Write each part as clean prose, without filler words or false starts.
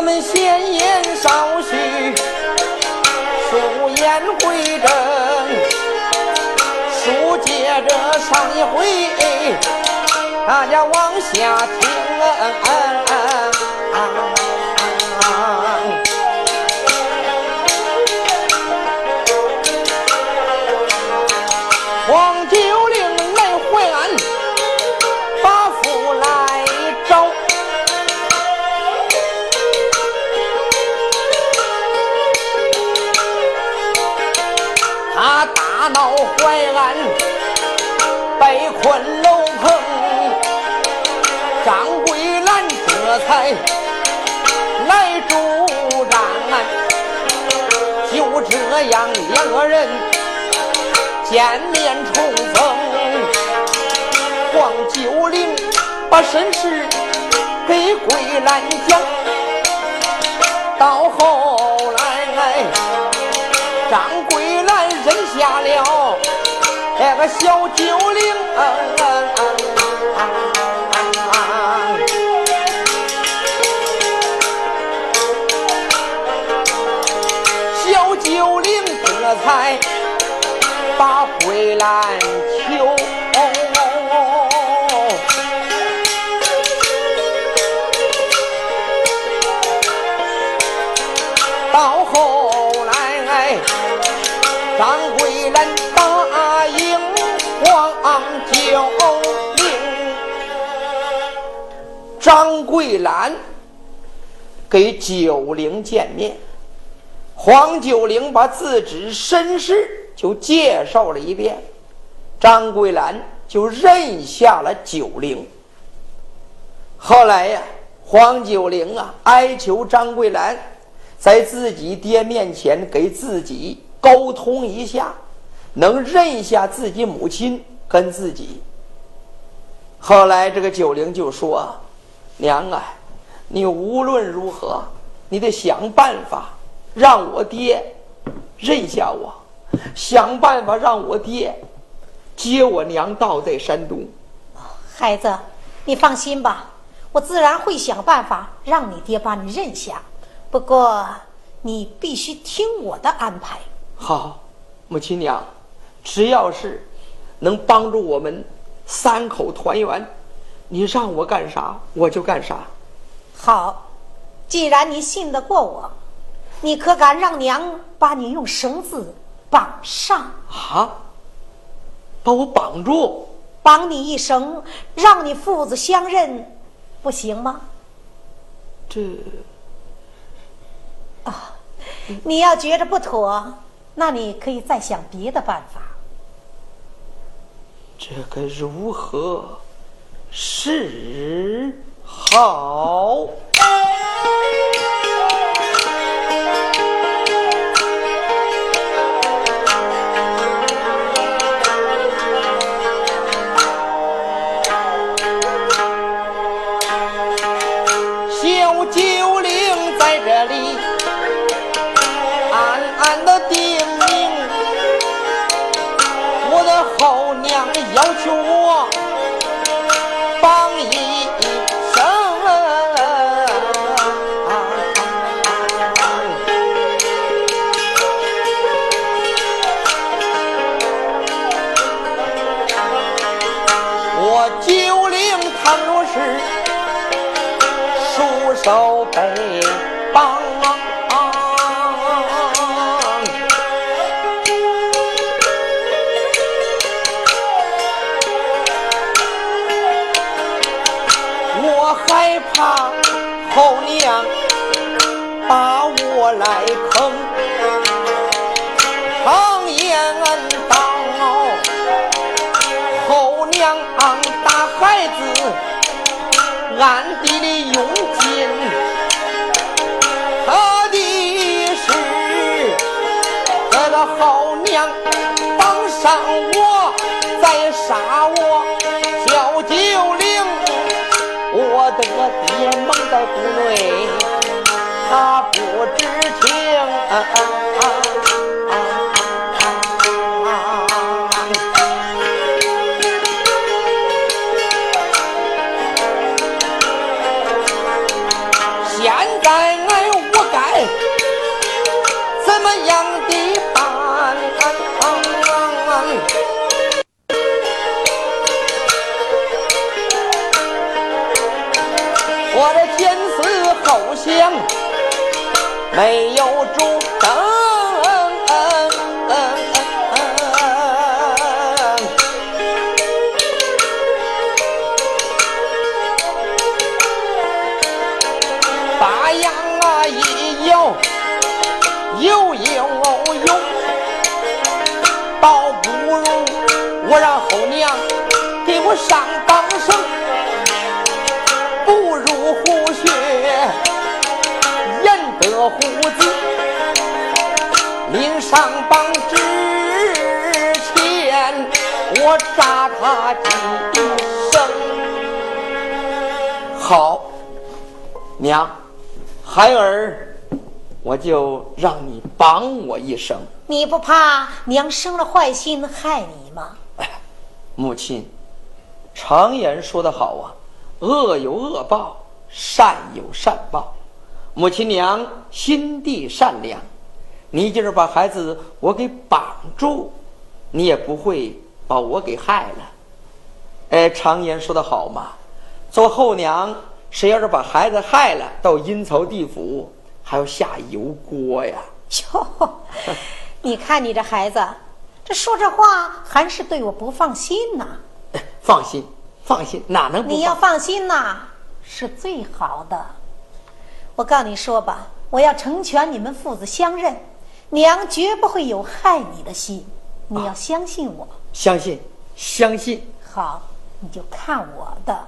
咱们闲言少叙，书言归正，书接着上一回，大家往下听。黄九龄来淮安，把父来找，他大闹淮安，被困楼坑，张桂兰这才来助战，就这样两个人见面重逢。黄九龄把身世给桂兰讲，到后来张桂兰认下了那个小九龄。小九龄这才把桂兰求，到后来张桂兰答应黄九龄。张桂兰给九龄见面，黄九龄把自己身世就介绍了一遍，张桂兰就认下了九龄。后来呀，黄九龄哀求张桂兰在自己爹面前给自己沟通一下，能认下自己母亲跟自己。后来这个九龄就说：“娘啊，你无论如何，你得想办法让我爹认下我。”想办法让我爹接我娘到在山东。孩子，你放心吧，我自然会想办法让你爹把你认下，不过你必须听我的安排。好，母亲娘，只要是能帮助我们三口团圆，你让我干啥我就干啥。好，既然你信得过我，你可敢让娘把你用绳子绑上？啊！把我绑住？绑你一绳，让你父子相认，不行吗？这……啊，你要觉得不妥，那你可以再想别的办法。这该如何是好？手背绑，我害怕后娘把我来坑，常言道后娘打孩子，俺弟弟用好娘当上我，再杀我小九龄。我的爹蒙在鼓内，他不知情。现在香，没有烛灯，八样啊一有，又有用，倒不如我让后娘给我上当生，不如胡须认得胡子，临上榜之前我扎他几声。好，娘，孩儿我就让你帮我一生，你不怕娘生了坏心害你吗？母亲，常言说得好啊，恶有恶报，善有善报。母亲娘心地善良，你就是把孩子我给绑住，你也不会把我给害了。哎，常言说得好嘛，做后娘谁要是把孩子害了，到阴曹地府还要下油锅呀。哟，你看你这孩子，这说这话还是对我不放心呐。放心放心，哪能不放？你要放心呐是最好的。我告你说吧，我要成全你们父子相认，娘绝不会有害你的心，你要相信我。相信相信。好，你就看我的。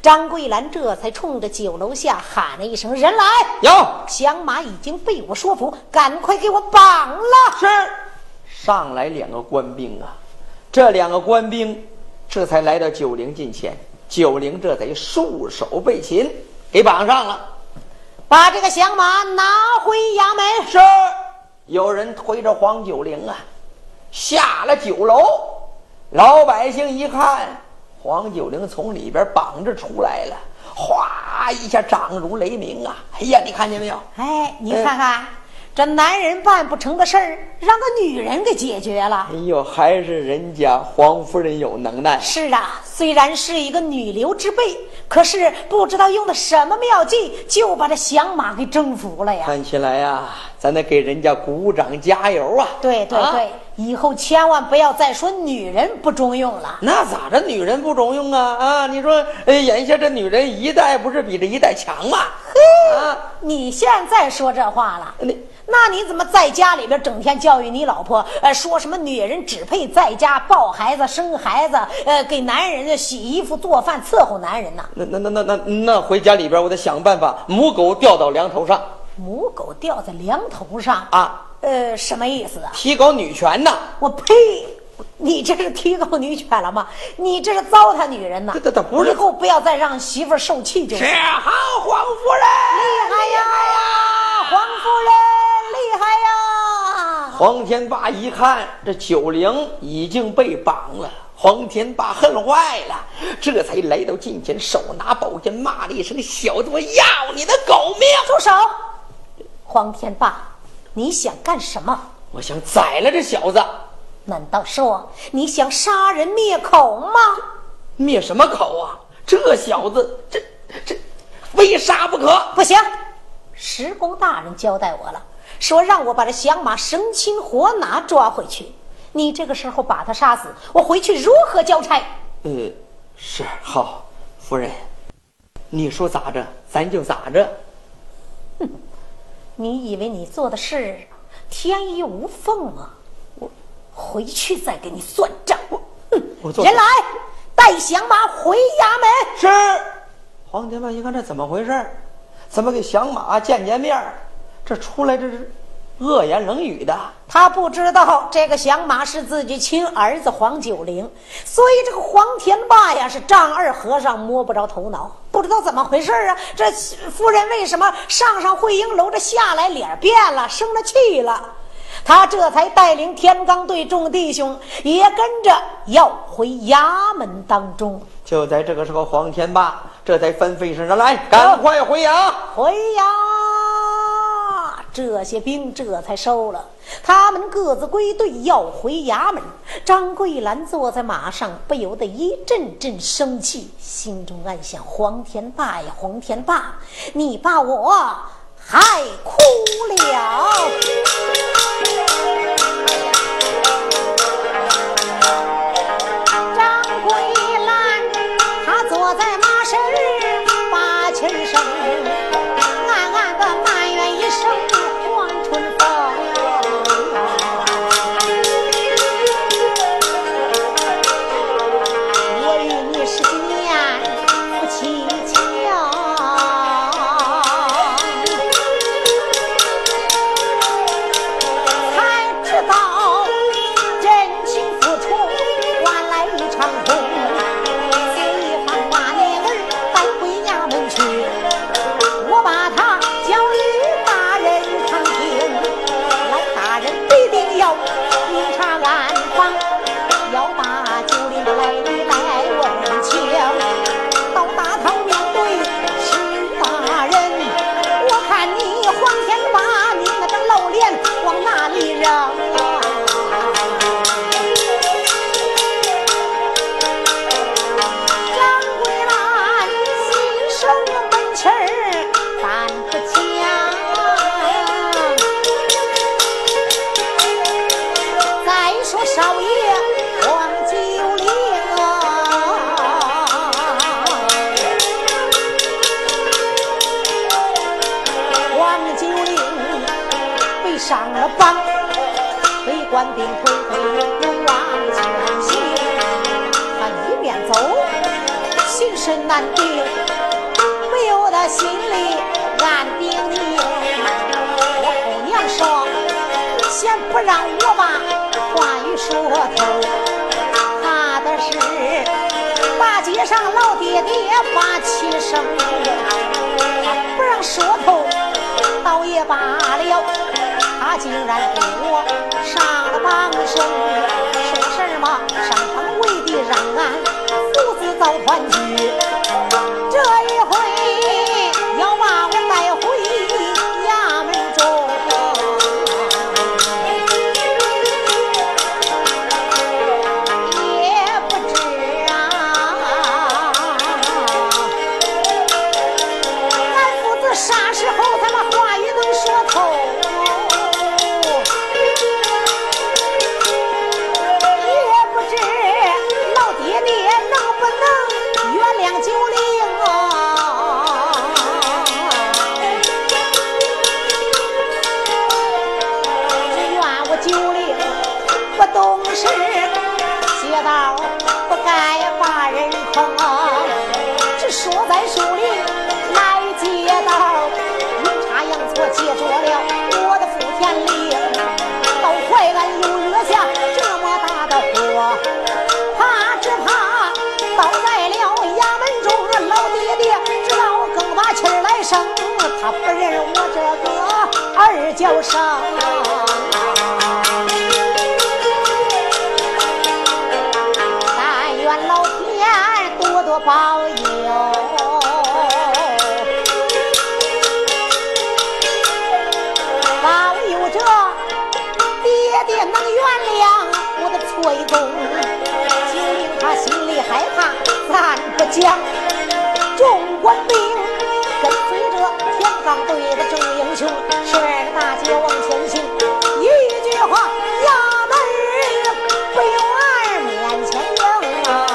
张桂兰这才冲着酒楼下喊了一声，人来有，响马已经被我说服，赶快给我绑了。是。上来两个官兵啊，这两个官兵这才来到九龄近前，九龄这才束手被擒，给绑上了。把这个响马拿回衙门。是。有人推着黄九龄啊下了酒楼，老百姓一看黄九龄从里边绑着出来了，哗一下掌如雷鸣啊。哎呀，你看见没有？哎，你看看、这男人办不成的事儿让个女人给解决了。哎呦，还是人家黄夫人有能耐。是啊，虽然是一个女流之辈，可是不知道用的什么妙计就把这响马给征服了呀。看起来呀、咱得给人家鼓掌加油啊。对对对、以后千万不要再说女人不中用了。那咋着女人不中用啊？啊，你说眼下这女人一代不是比这一代强吗？嘿、你现在说这话了，那你怎么在家里边整天教育你老婆，说什么女人只配在家抱孩子生孩子，给男人洗衣服做饭伺候男人呢？那回家里边我得想办法，母狗掉到梁头上。母狗掉在梁头上啊？什么意思啊？提高女权呢？我呸！你这是提高女权了吗？你这是糟蹋女人呢。这不是，以后不要再让媳妇受气就是。是好，黄夫人厉害呀！黄夫人厉害呀！黄天霸一看这九龄已经被绑了，黄天霸恨坏了，这才来到近前，手拿宝剑，骂了一声：“小子，我要你的狗命！”住手！黄天霸，你想干什么？我想宰了这小子。难道说你想杀人灭口吗？灭什么口啊？这小子，这非杀不可。不行，石公大人交代我了，说让我把这响马生擒活拿抓回去。你这个时候把他杀死，我回去如何交差？是。好，夫人，你说咋着咱就咋着。哼，你以为你做的事天衣无缝吗？我回去再给你算账。人来，带响马回衙门。是。黄天霸一看这怎么回事，怎么给响马见面，这出来这是恶言冷语的。他不知道这个响马是自己亲儿子黄九龄，所以这个黄天霸呀是丈二和尚摸不着头脑，不知道怎么回事啊。这夫人为什么上会英楼，这下来脸变了，生了气了。他这才带领天罡队众弟兄也跟着要回衙门当中。就在这个时候，黄天霸这才翻飞身上来，赶快回衙回衙。这些兵这才收了，他们各自归队要回衙门。张桂兰坐在马上，不由得一阵阵生气，心中暗想：黄天霸呀，黄天霸，你把我还哭了。张桂兰她坐在马身把琴声，暗暗的埋怨一声黄春风。我与你十几年夫妻情，上了榜，被官兵推推又往前行。他一面走，心神难定，不由得心里暗叮咛：我姑娘说，先不让我把话语说透，怕的是大街上老爹爹把气生。他不让说透，倒也罢了。他竟然给我上了帮手，说什么上堂为的让俺父子遭团聚，这一回要把我带回衙门中。也不知啊，俺父子啥时候咱们话语能说透？是街道不该把人坑啊，只说在书里来街道，阴差阳错接着了我的福田里，到淮安又惹下这么大的祸，怕只怕倒在了衙门中，老爹爹知道更把气来生，他不认我这个二叫声。保佑保佑着爹爹能原谅我的错一功，就令他心里害怕咱不讲。众官兵跟随着天罡队的众英雄，顺着大街往前行，一句话衙门不由二面前迎啊。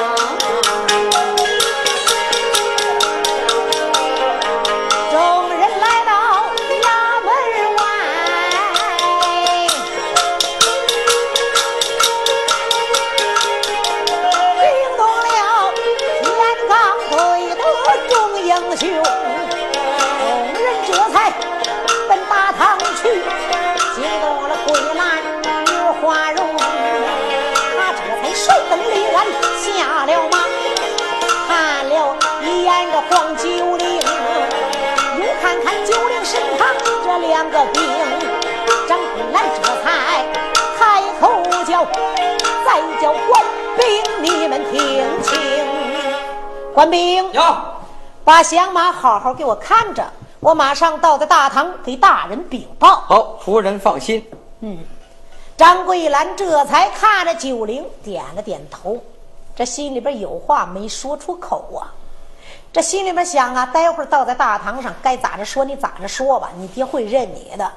下了马，看了一眼这黄九龄，又看看九龄身旁这两个兵，张桂兰这才开口叫：再叫官兵你们听清，官兵有把响马好好给我看着，我马上到的大堂给大人禀报。好，夫人放心。张桂兰这才看着九龄点了点头，这心里边有话没说出口啊。这心里面想啊，待会儿倒在大堂上，该咋着说你咋着说吧，你爹会认你的。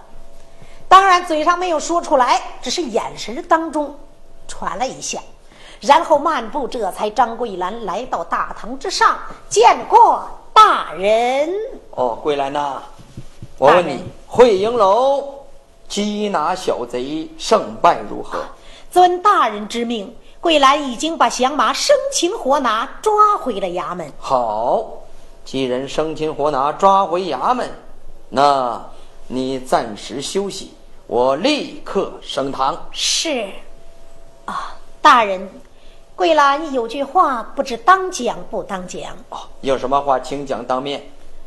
当然嘴上没有说出来，只是眼神当中传了一下，然后漫步这才张桂兰来到大堂之上，见过大人。哦，桂兰呐，我问你，会营楼缉拿小贼胜败如何？遵大人之命，桂兰已经把响马生擒活拿抓回了衙门。好，既然生擒活拿抓回衙门，那你暂时休息，我立刻升堂。是啊，大人，桂兰有句话不知当讲不当讲。哦，有什么话请讲当面。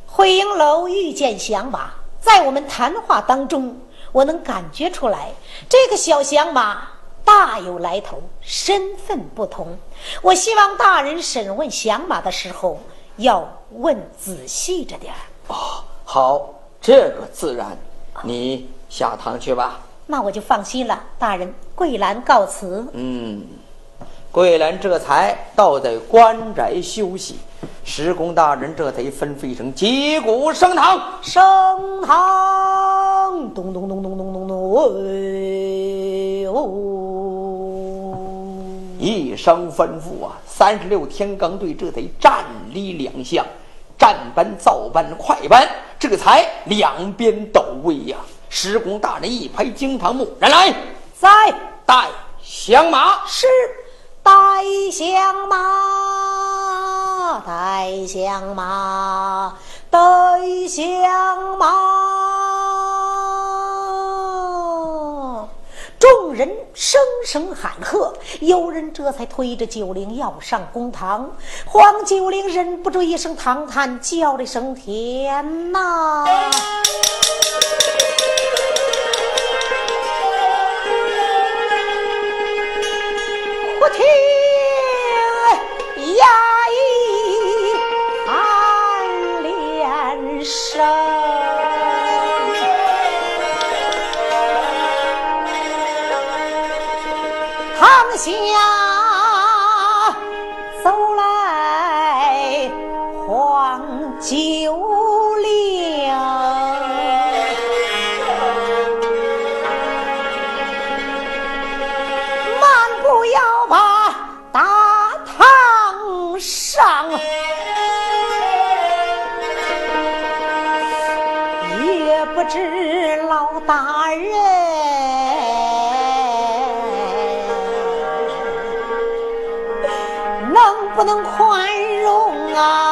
会营楼遇见响马，在我们谈话当中，我能感觉出来，这个小响马大有来头，身份不同。我希望大人审问响马的时候，要问仔细着点儿。哦，好，这个自然。你下堂去吧。那我就放心了，大人。桂兰告辞。嗯，桂兰这才倒在官宅休息。石公大人这才分飞成击鼓升堂。升堂，咚咚咚咚咚咚咚，一声吩咐啊，36天罡队这才站立两相，站班、造班、快班，这才两边抖位呀。石公大人一拍惊堂木，人来，在带响马。是，带响马。带响马，带响马！众人声声喊喝，有人这才推着九龄要上公堂。黄九龄忍不住一声长叹，叫了一声天哪！我天呀！生堂下走来黄九龄，慢步要把大堂上不知老大人能不能宽容啊，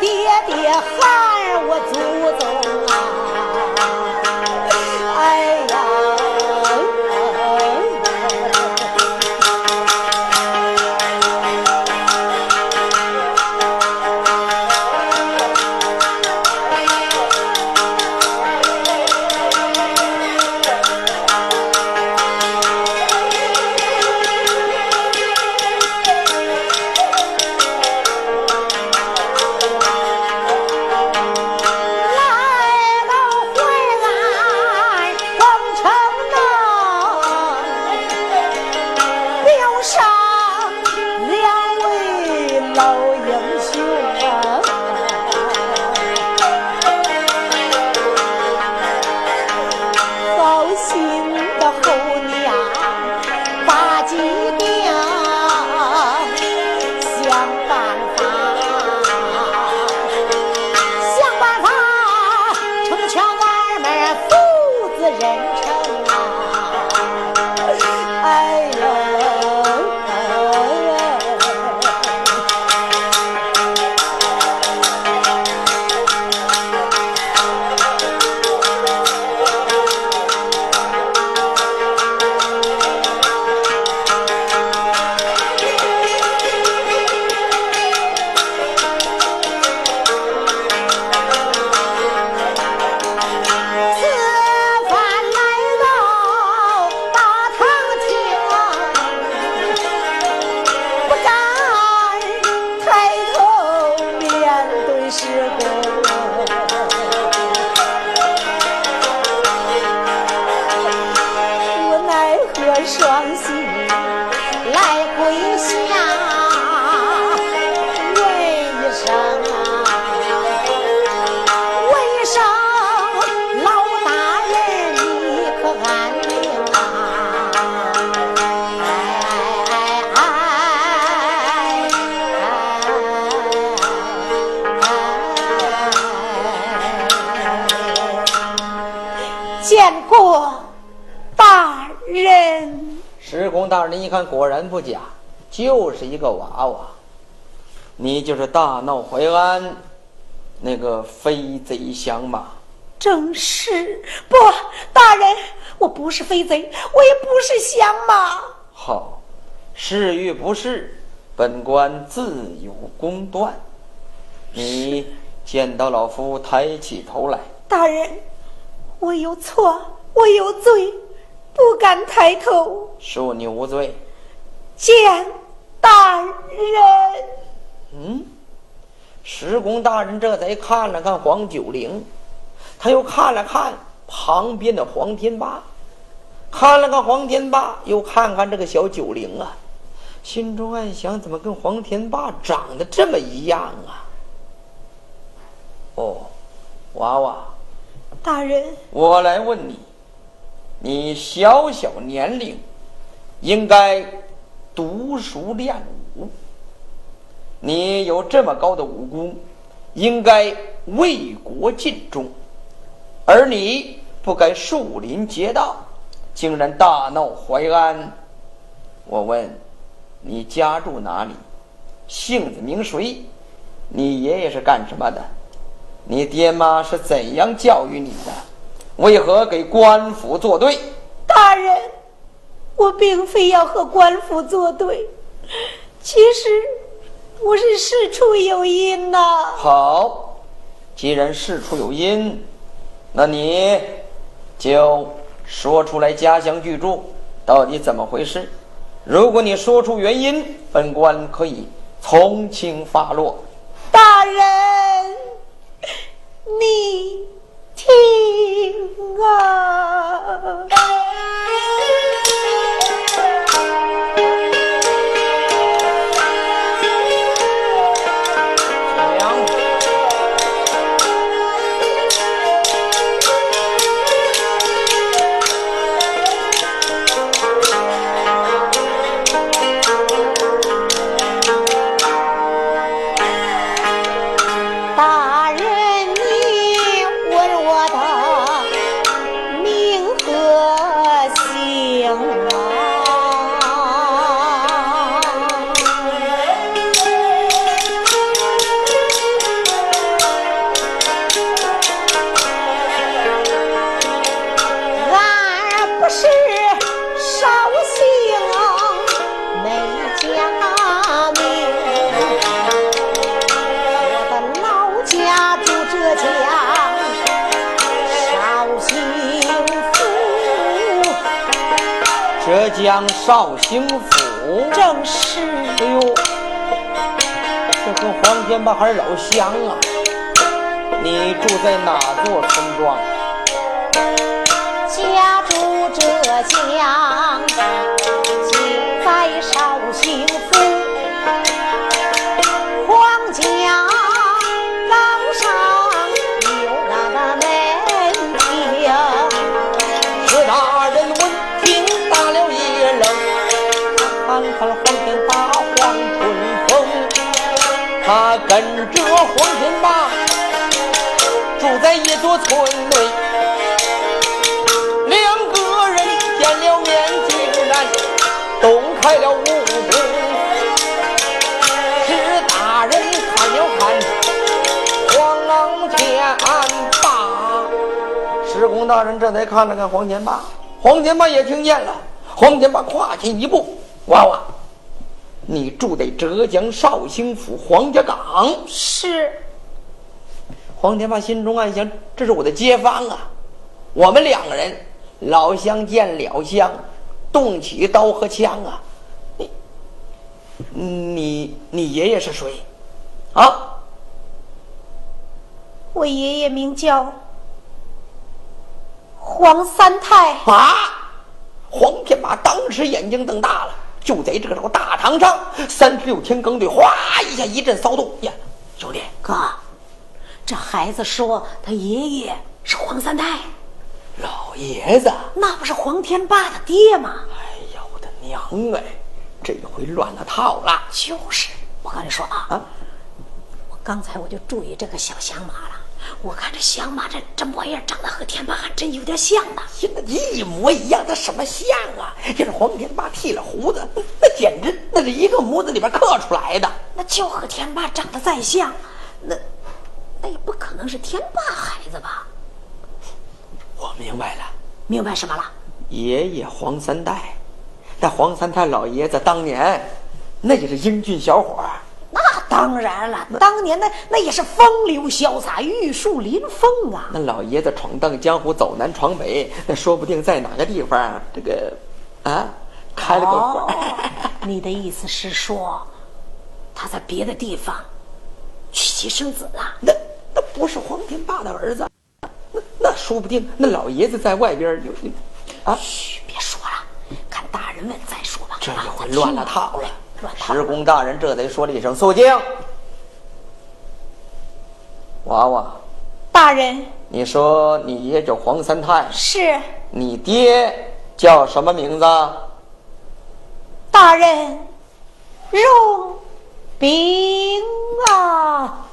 爹爹喊我祖宗啊，哎呀，你看果然不假，就是一个娃娃。你就是大闹淮安那个飞贼响马。正是。不，大人，我不是飞贼，我也不是响马。好，是与不是，本官自有公断。你见到老夫抬起头来。大人，我有错，我有罪，不敢抬头。恕你无罪。见大人。嗯，石公大人这贼看了看黄九龄，他又看了看旁边的黄天霸，看了看黄天霸，又看看这个小九龄啊，心中暗想，怎么跟黄天霸长得这么一样啊？哦，娃娃，大人，我来问你。你小小年龄应该读书练武，你有这么高的武功，应该为国尽忠，而你不该树林劫道，竟然大闹淮安。我问你家住哪里，姓字名谁，你爷爷是干什么的，你爹妈是怎样教育你的，为何给官府作对？大人，我并非要和官府作对，其实我是事出有因呐。好，既然事出有因，那你就说出来家乡居住到底怎么回事。如果你说出原因，本官可以从轻发落。大人，你听啊，浙江绍兴府，正是。哎呦，这跟黄天霸还是老乡啊！你住在哪座村庄？家住浙江，就在绍兴府。黄家楼上有那个门厅，石大人闻听打了一愣，看看了黄天霸黄春风，他跟着黄天霸住在一座村内。洞开了蜈蚣，石大人看了看黄天霸，石公大人这才看了看黄天霸，黄天霸也听见了。黄天霸跨前一步，娃娃，你住在浙江绍兴府黄家岗？是。黄天霸心中暗想，这是我的街坊啊，我们两个人老乡见了乡，动起刀和枪啊！你爷爷是谁啊？我爷爷名叫黄三太啊！黄天霸当时眼睛瞪大了。就在这个时候，大堂上36天更队哗一下一阵骚动呀！兄弟哥，这孩子说他爷爷是黄三太。老爷子，那不是黄天霸的爹吗？哎呀，我的娘哎！这一回乱了套了。就是，我跟你说啊，我刚才我就注意这个小响马了。我看这响马这模样长得和天霸还真有点像呢。一模一样，那什么像啊？这是黄天霸剃了胡子，那简直那是一个模子里边刻出来的。那就和天霸长得再像，那也不可能是天霸孩子吧？我明白了。明白什么了？爷爷黄三代，那黄三太老爷子当年那也是英俊小伙。那当然了，当年那也是风流潇洒，玉树临风啊。那老爷子闯荡江湖，走南闯北，那说不定在哪个地方这个啊开了个馆。你的意思是说他在别的地方娶妻生子了？那不是黄天霸的儿子，那说不定那老爷子在外边有啊！嘘，别说了，看大人问再说吧。这一回乱了套了。石公大人这才说了一声：“肃静！”娃娃，大人，你说你爷叫黄三太，是？你爹叫什么名字？大人，肉饼啊！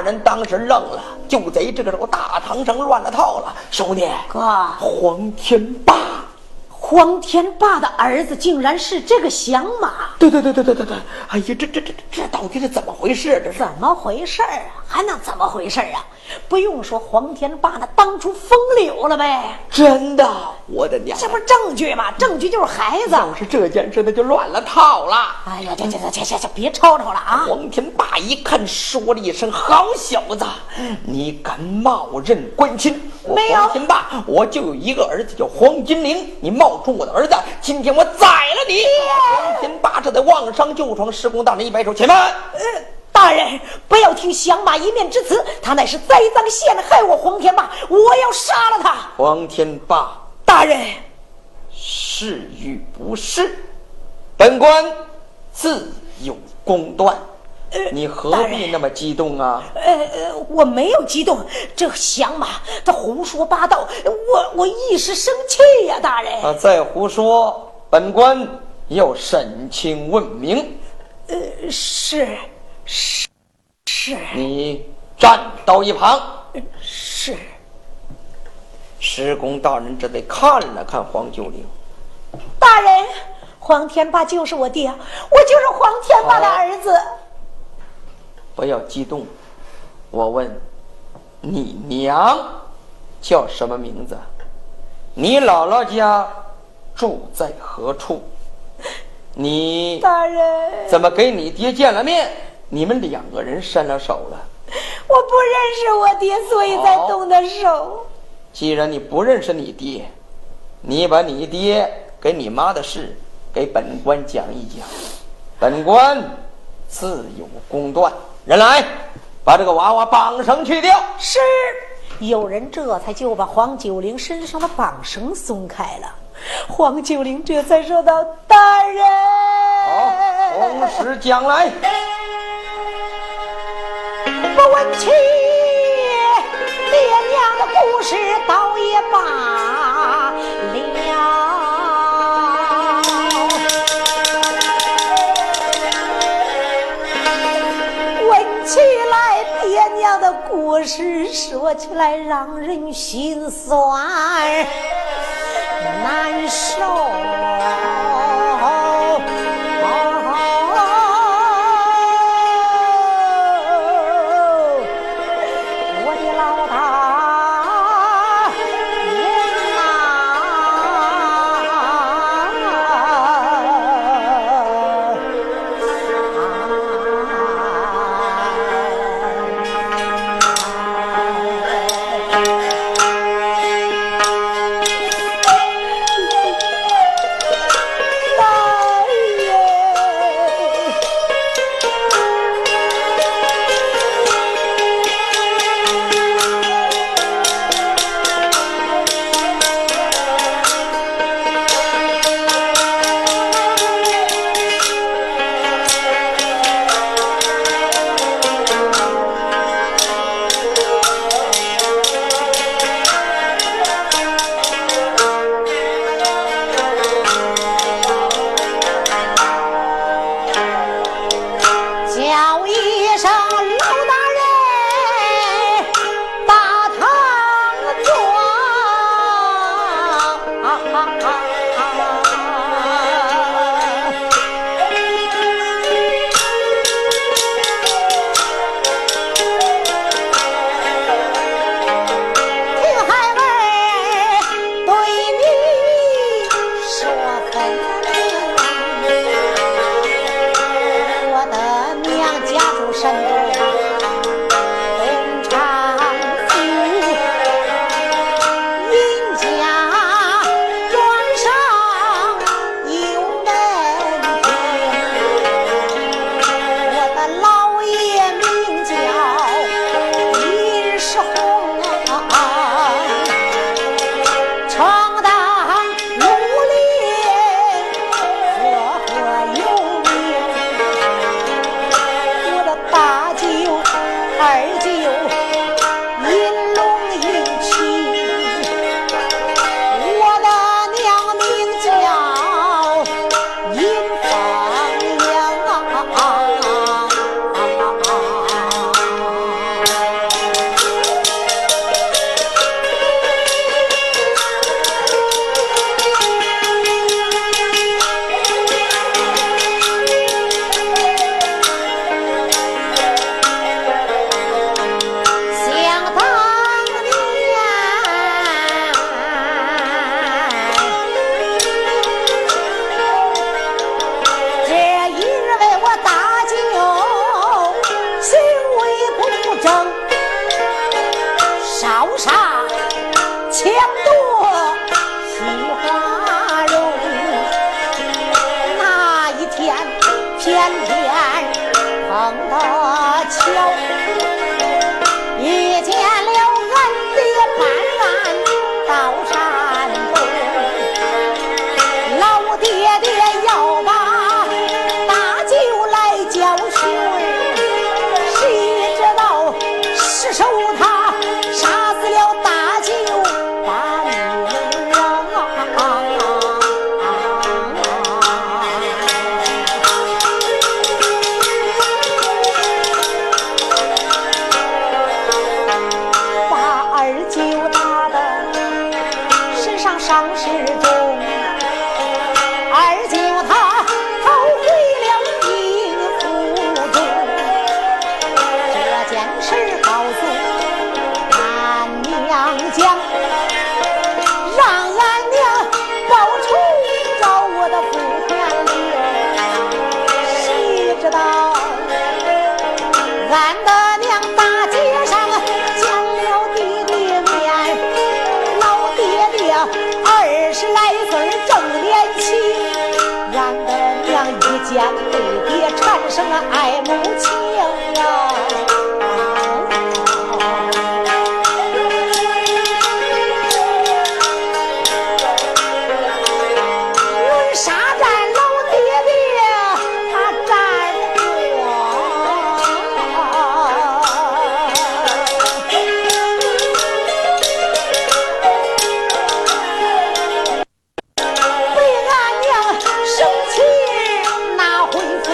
那人当时愣了，就贼这个时候大唐城乱了套了。兄弟哥，黄天霸，黄天霸的儿子竟然是这个响马。对，哎呀，这到底是怎么回事？这是怎么回事啊？还能怎么回事啊？不用说，黄天霸那当初风流了呗。真的，我的娘，这不是证据吗？证据就是孩子。要是这件事，那就乱了套了。哎呀，这别吵吵了啊！黄天霸一看，说了一声：“好小子，你敢冒认官亲？没有，黄天霸，我就有一个儿子叫黄金陵，你冒充我的儿子，今天我宰了你！”黄天霸这在望伤就床，施公大人一摆手：“且慢。”大人，不要听响马一面之词，他乃是栽赃陷害我黄天霸，我要杀了他。黄天霸，大人，是与不是，本官自有公断。你何必那么激动啊？我没有激动，这响马他胡说八道，我一时生气呀、啊，大人。他再胡说，本官要审清问明。是，你站到一旁。是。施公大人这得看了看黄九龄。大人，黄天霸就是我爹，我就是黄天霸的儿子。不要激动，我问你娘叫什么名字？你姥姥家住在何处？你大人怎么给你爹见了面？你们两个人伸了手了。我不认识我爹，所以才动的手。既然你不认识你爹，你把你爹给你妈的事给本官讲一讲，本官自有公断。人来，把这个娃娃绑绳去掉。是。有人这才就把黄九龄身上的绑绳松开了。黄九龄这才说到：“大人。”好，同时讲来。不闻其爹娘的故事倒也罢了，闻起来爹娘的故事说起来让人心酸难受。强夺西华容。那一天偏偏碰到巧，遇见了俺的潘安到山东，老爹爹要把大舅来教训，谁知道失手他。生了爱慕情啊，论啥战老爹爹他战不过，被俺娘生气拿回府中。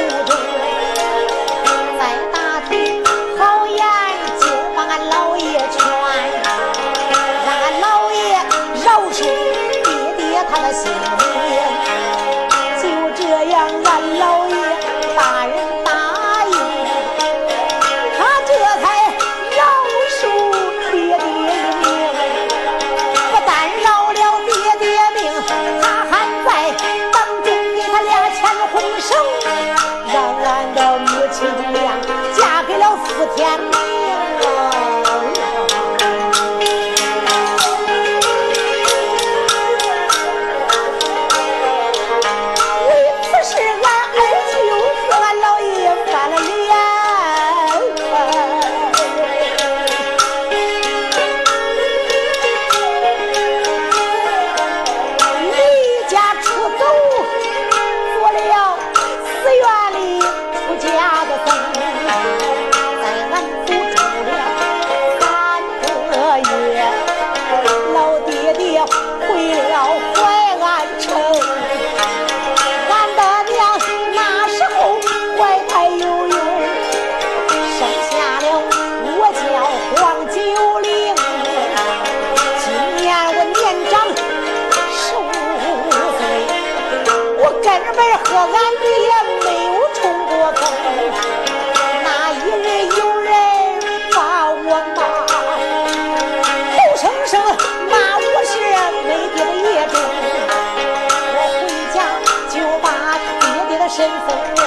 身份俺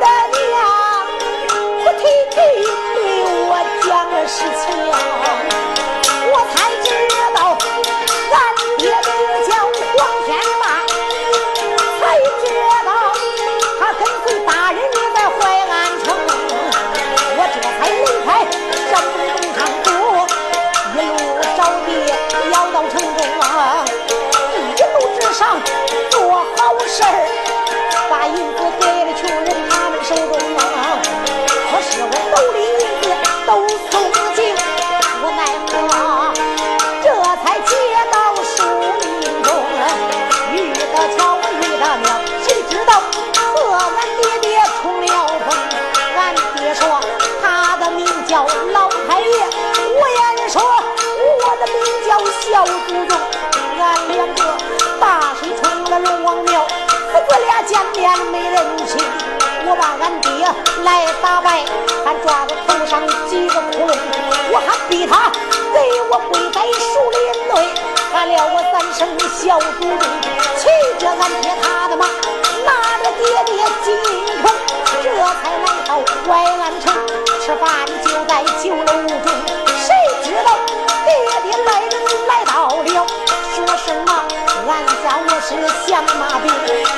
的娘不提提对我讲的事情，我才知道俺爹名叫黄天霸，才知道他跟随大人在淮安城，我这才离开山东长谷，一路找爹要到城中啊，一路之上做好事儿，把银子给了穷人他们手中啊，可是我兜里银子都送尽，无奈何这才接到书命中，遇得巧遇得妙，谁知道和俺爹爹冲了风，俺爹说他的名叫老太爷，我也说我的名叫小祖宗，俺两个大水冲了龙王庙，我俩见面没人情，我把俺爹来打败，俺抓个头上几个窟窿，我还逼他给我跪在树林内，喊了我三声小祖宗，气着俺爹他的妈，拿着爹爹进城，这才来到淮安城，吃饭就在酒楼中，谁知道爹爹是响马兵，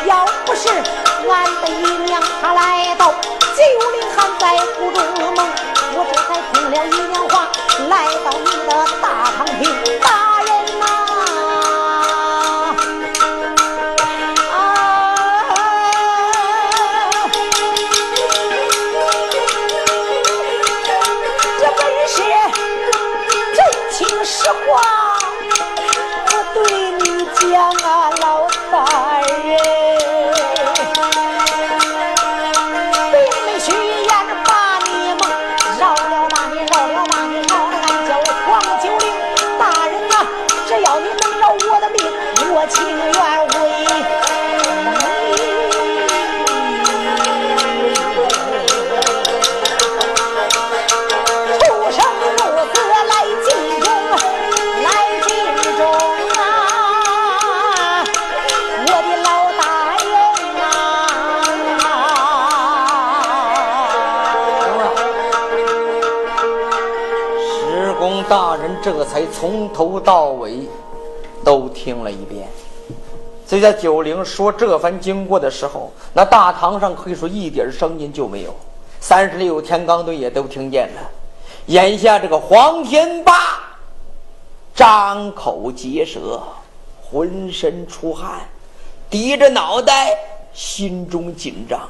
要不是俺的娘她来到，就令俺在府中梦。我这才听了一娘话，来到你的大堂厅。大人呐、这本是真情实话，我对你讲啊，老大人。大人这才从头到尾都听了一遍，所以在九龄说这番经过的时候，那大堂上可以说一点声音就没有，36天罡队也都听见了。眼下这个黄天霸张口结舌，浑身出汗，低着脑袋，心中紧张，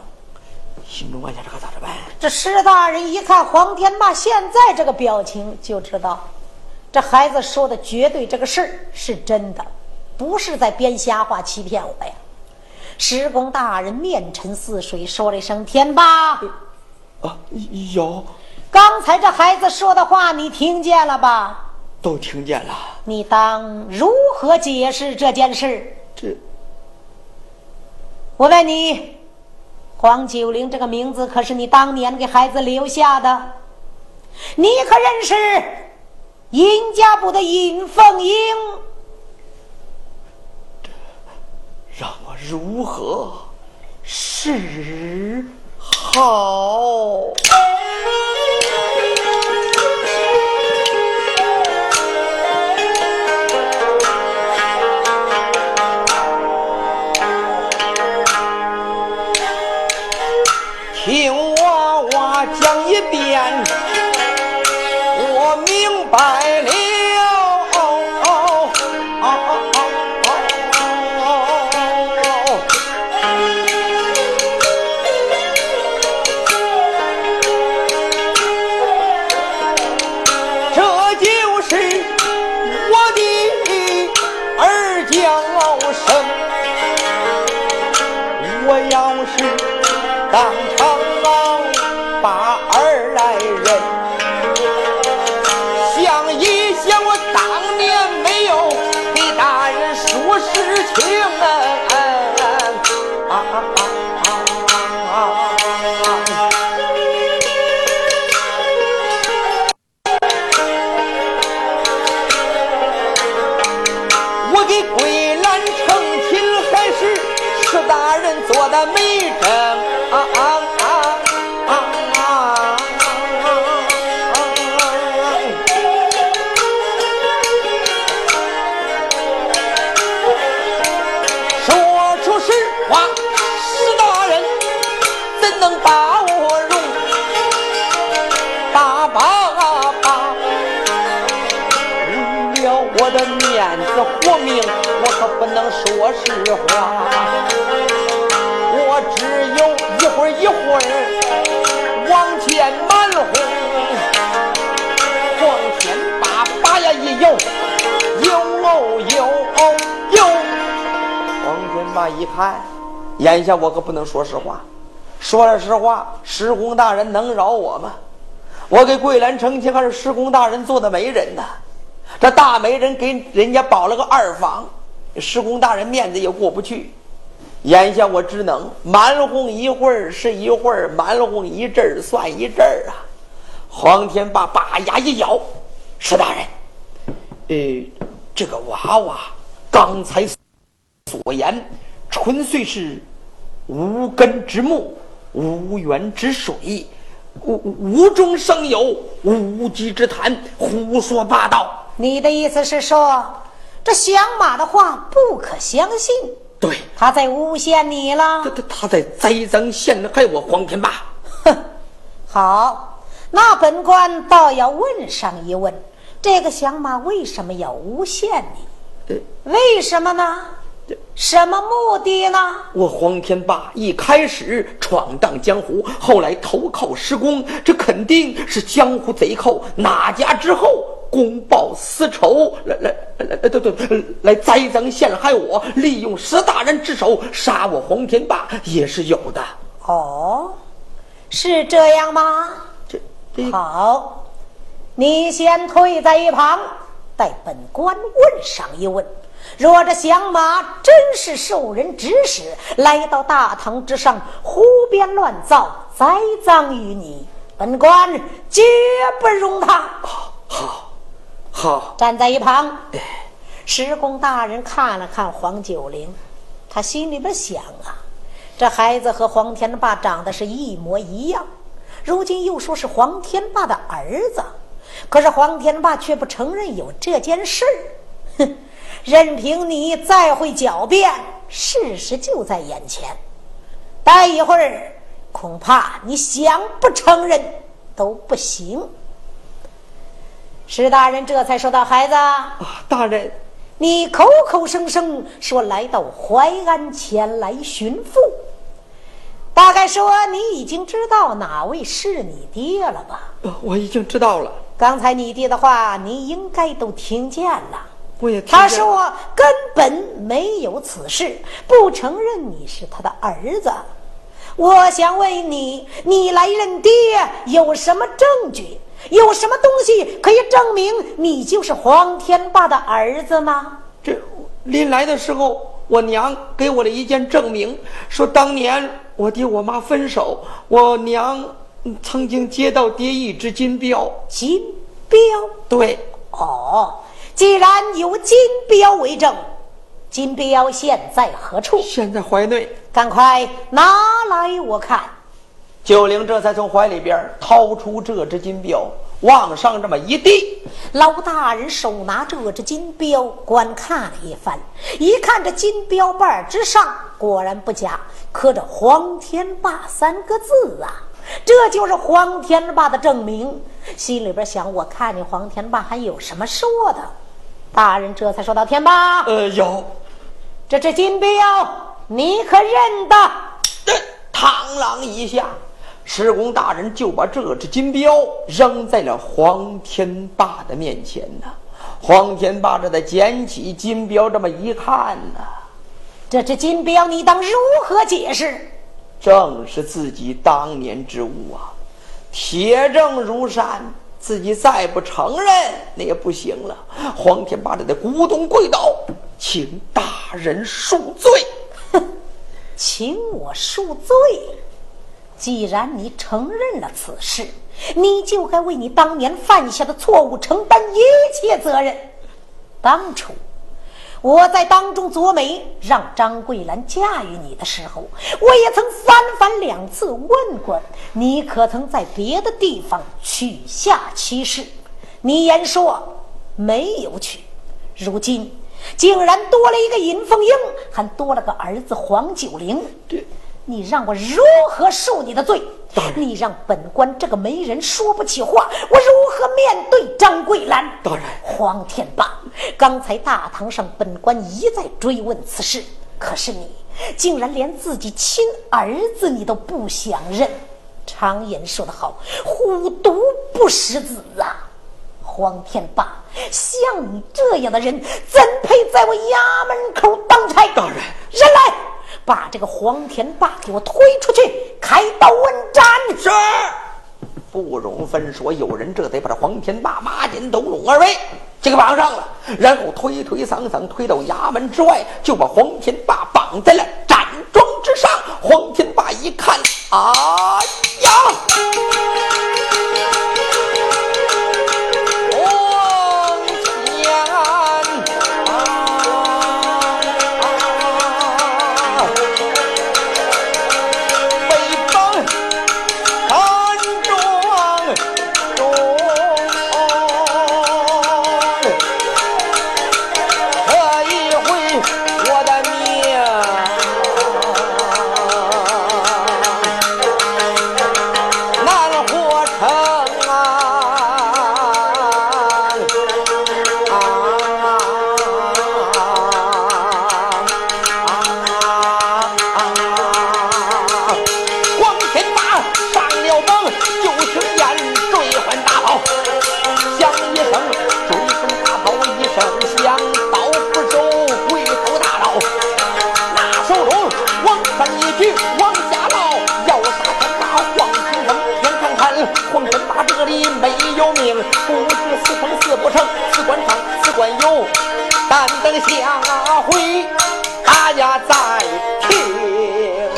心中暗想：这可咋着办？这施大人一看黄天霸现在这个表情，就知道这孩子说的绝对这个事儿是真的，不是在编瞎话欺骗我呀。施公大人面沉似水，说了一声：“天霸啊，有。刚才这孩子说的话，你听见了吧？都听见了。你当如何解释这件事？这，我问你。”黄九龄这个名字可是你当年给孩子留下的，你可认识尹家堡的尹凤英？让我如何是好？听我讲一遍，我明白了、这就是我的二将生，我要是当场把儿来认，想一想我当年没有给大人说实情我给桂兰成亲还是石大人做的媒人活命，我可不能说实话，我只有一会儿一会儿往前蛮红，往前把八呀一游，游。黄天霸一看，眼下我可不能说实话，说了实话，石公大人能饶我吗？我给桂兰成亲还是石公大人做的媒人呢，这大媒人给人家保了个二房，施公大人面子也过不去。眼下我只能蛮哄一会儿是一会儿，蛮哄一阵儿算一阵儿啊！黄天霸把牙一咬：“施大人，这个娃娃刚才所言，纯粹是无根之木，无源之水，无中生有，无稽之谈，胡说八道。”你的意思是说，这响马的话不可相信，对，他在诬陷你了，他在栽赃陷害我黄天霸。哼，好，那本官倒要问上一问，这个响马为什么要诬陷你？为什么呢？什么目的呢？我黄天霸一开始闯荡江湖，后来投靠施公，这肯定是江湖贼寇哪家之后，公报私仇，来栽赃陷害我，利用石大人之手杀我黄天霸也是有的。哦，是这样吗？这好，你先退在一旁，待本官问上一问。若这响马真是受人指使，来到大堂之上胡编乱造，栽赃于你，本官绝不容他。好，站在一旁。石公大人看了看黄九龄，他心里边想啊，这孩子和黄天霸长得是一模一样，如今又说是黄天霸的儿子，可是黄天霸却不承认有这件事，哼，任凭你再会狡辩，事实就在眼前，待一会儿恐怕你想不承认都不行。石大人这才说道：“孩子啊，大人，你口口声声说来到淮安前来寻父，大概说你已经知道哪位是你爹了吧？”“我已经知道了。”“刚才你爹的话你应该都听见了。”“他说根本没有此事，不承认你是他的儿子。我想问你，你来认爹有什么证据？有什么东西可以证明你就是黄天霸的儿子吗？”“这临来的时候，我娘给我的一件证明，说当年我爹我妈分手，我娘曾经接到爹一只金镖。”“金镖？”“对。”“哦。”“既然有金镖为证，金镖现在何处？”“现在怀内。”“赶快拿来我看。”九龄这才从怀里边掏出这只金镖，往上这么一递。老大人手拿这只金镖观看了一番，一看这金镖瓣之上果然不假，刻着黄天霸三个字啊，这就是黄天霸的证明。心里边想，我看你黄天霸还有什么说的。大人这才说道：“天霸，有这只金镖，你可认得？”螳螂一下，施公大人就把这只金镖扔在了黄天霸的面前呢。黄天霸这才捡起金镖，这么一看呢，这只金镖你当如何解释？正是自己当年之误啊，铁证如山，自己再不承认那也不行了。黄天霸这才咕咚跪倒，请大人恕罪。”“请我恕罪？既然你承认了此事，你就该为你当年犯下的错误承担一切责任。当初我在当中琢磨让张桂兰嫁与你的时候，我也曾3番2次问过你，可曾在别的地方娶下妻室？你言说没有娶，如今竟然多了一个尹凤英，还多了个儿子黄九龄，你让我如何恕你的罪？你让本官这个媒人说不起话，我如何面对张桂兰？”“当然，黄天霸，刚才大堂上本官一再追问此事，可是你竟然连自己亲儿子你都不想认。常言说得好，虎毒不食子啊。黄天霸，像你这样的人怎配在我衙门口当差？当然，人来，把这个黄天霸给我推出去，开刀问斩。”“是，不容分说。”有人这得把这黄天霸马肩头拢二围，这个绑上了，然后推推搡搡推到衙门之外，就把黄天霸绑在了斩桩之上。黄天霸一看，哎呀！官有但等下回大家再听。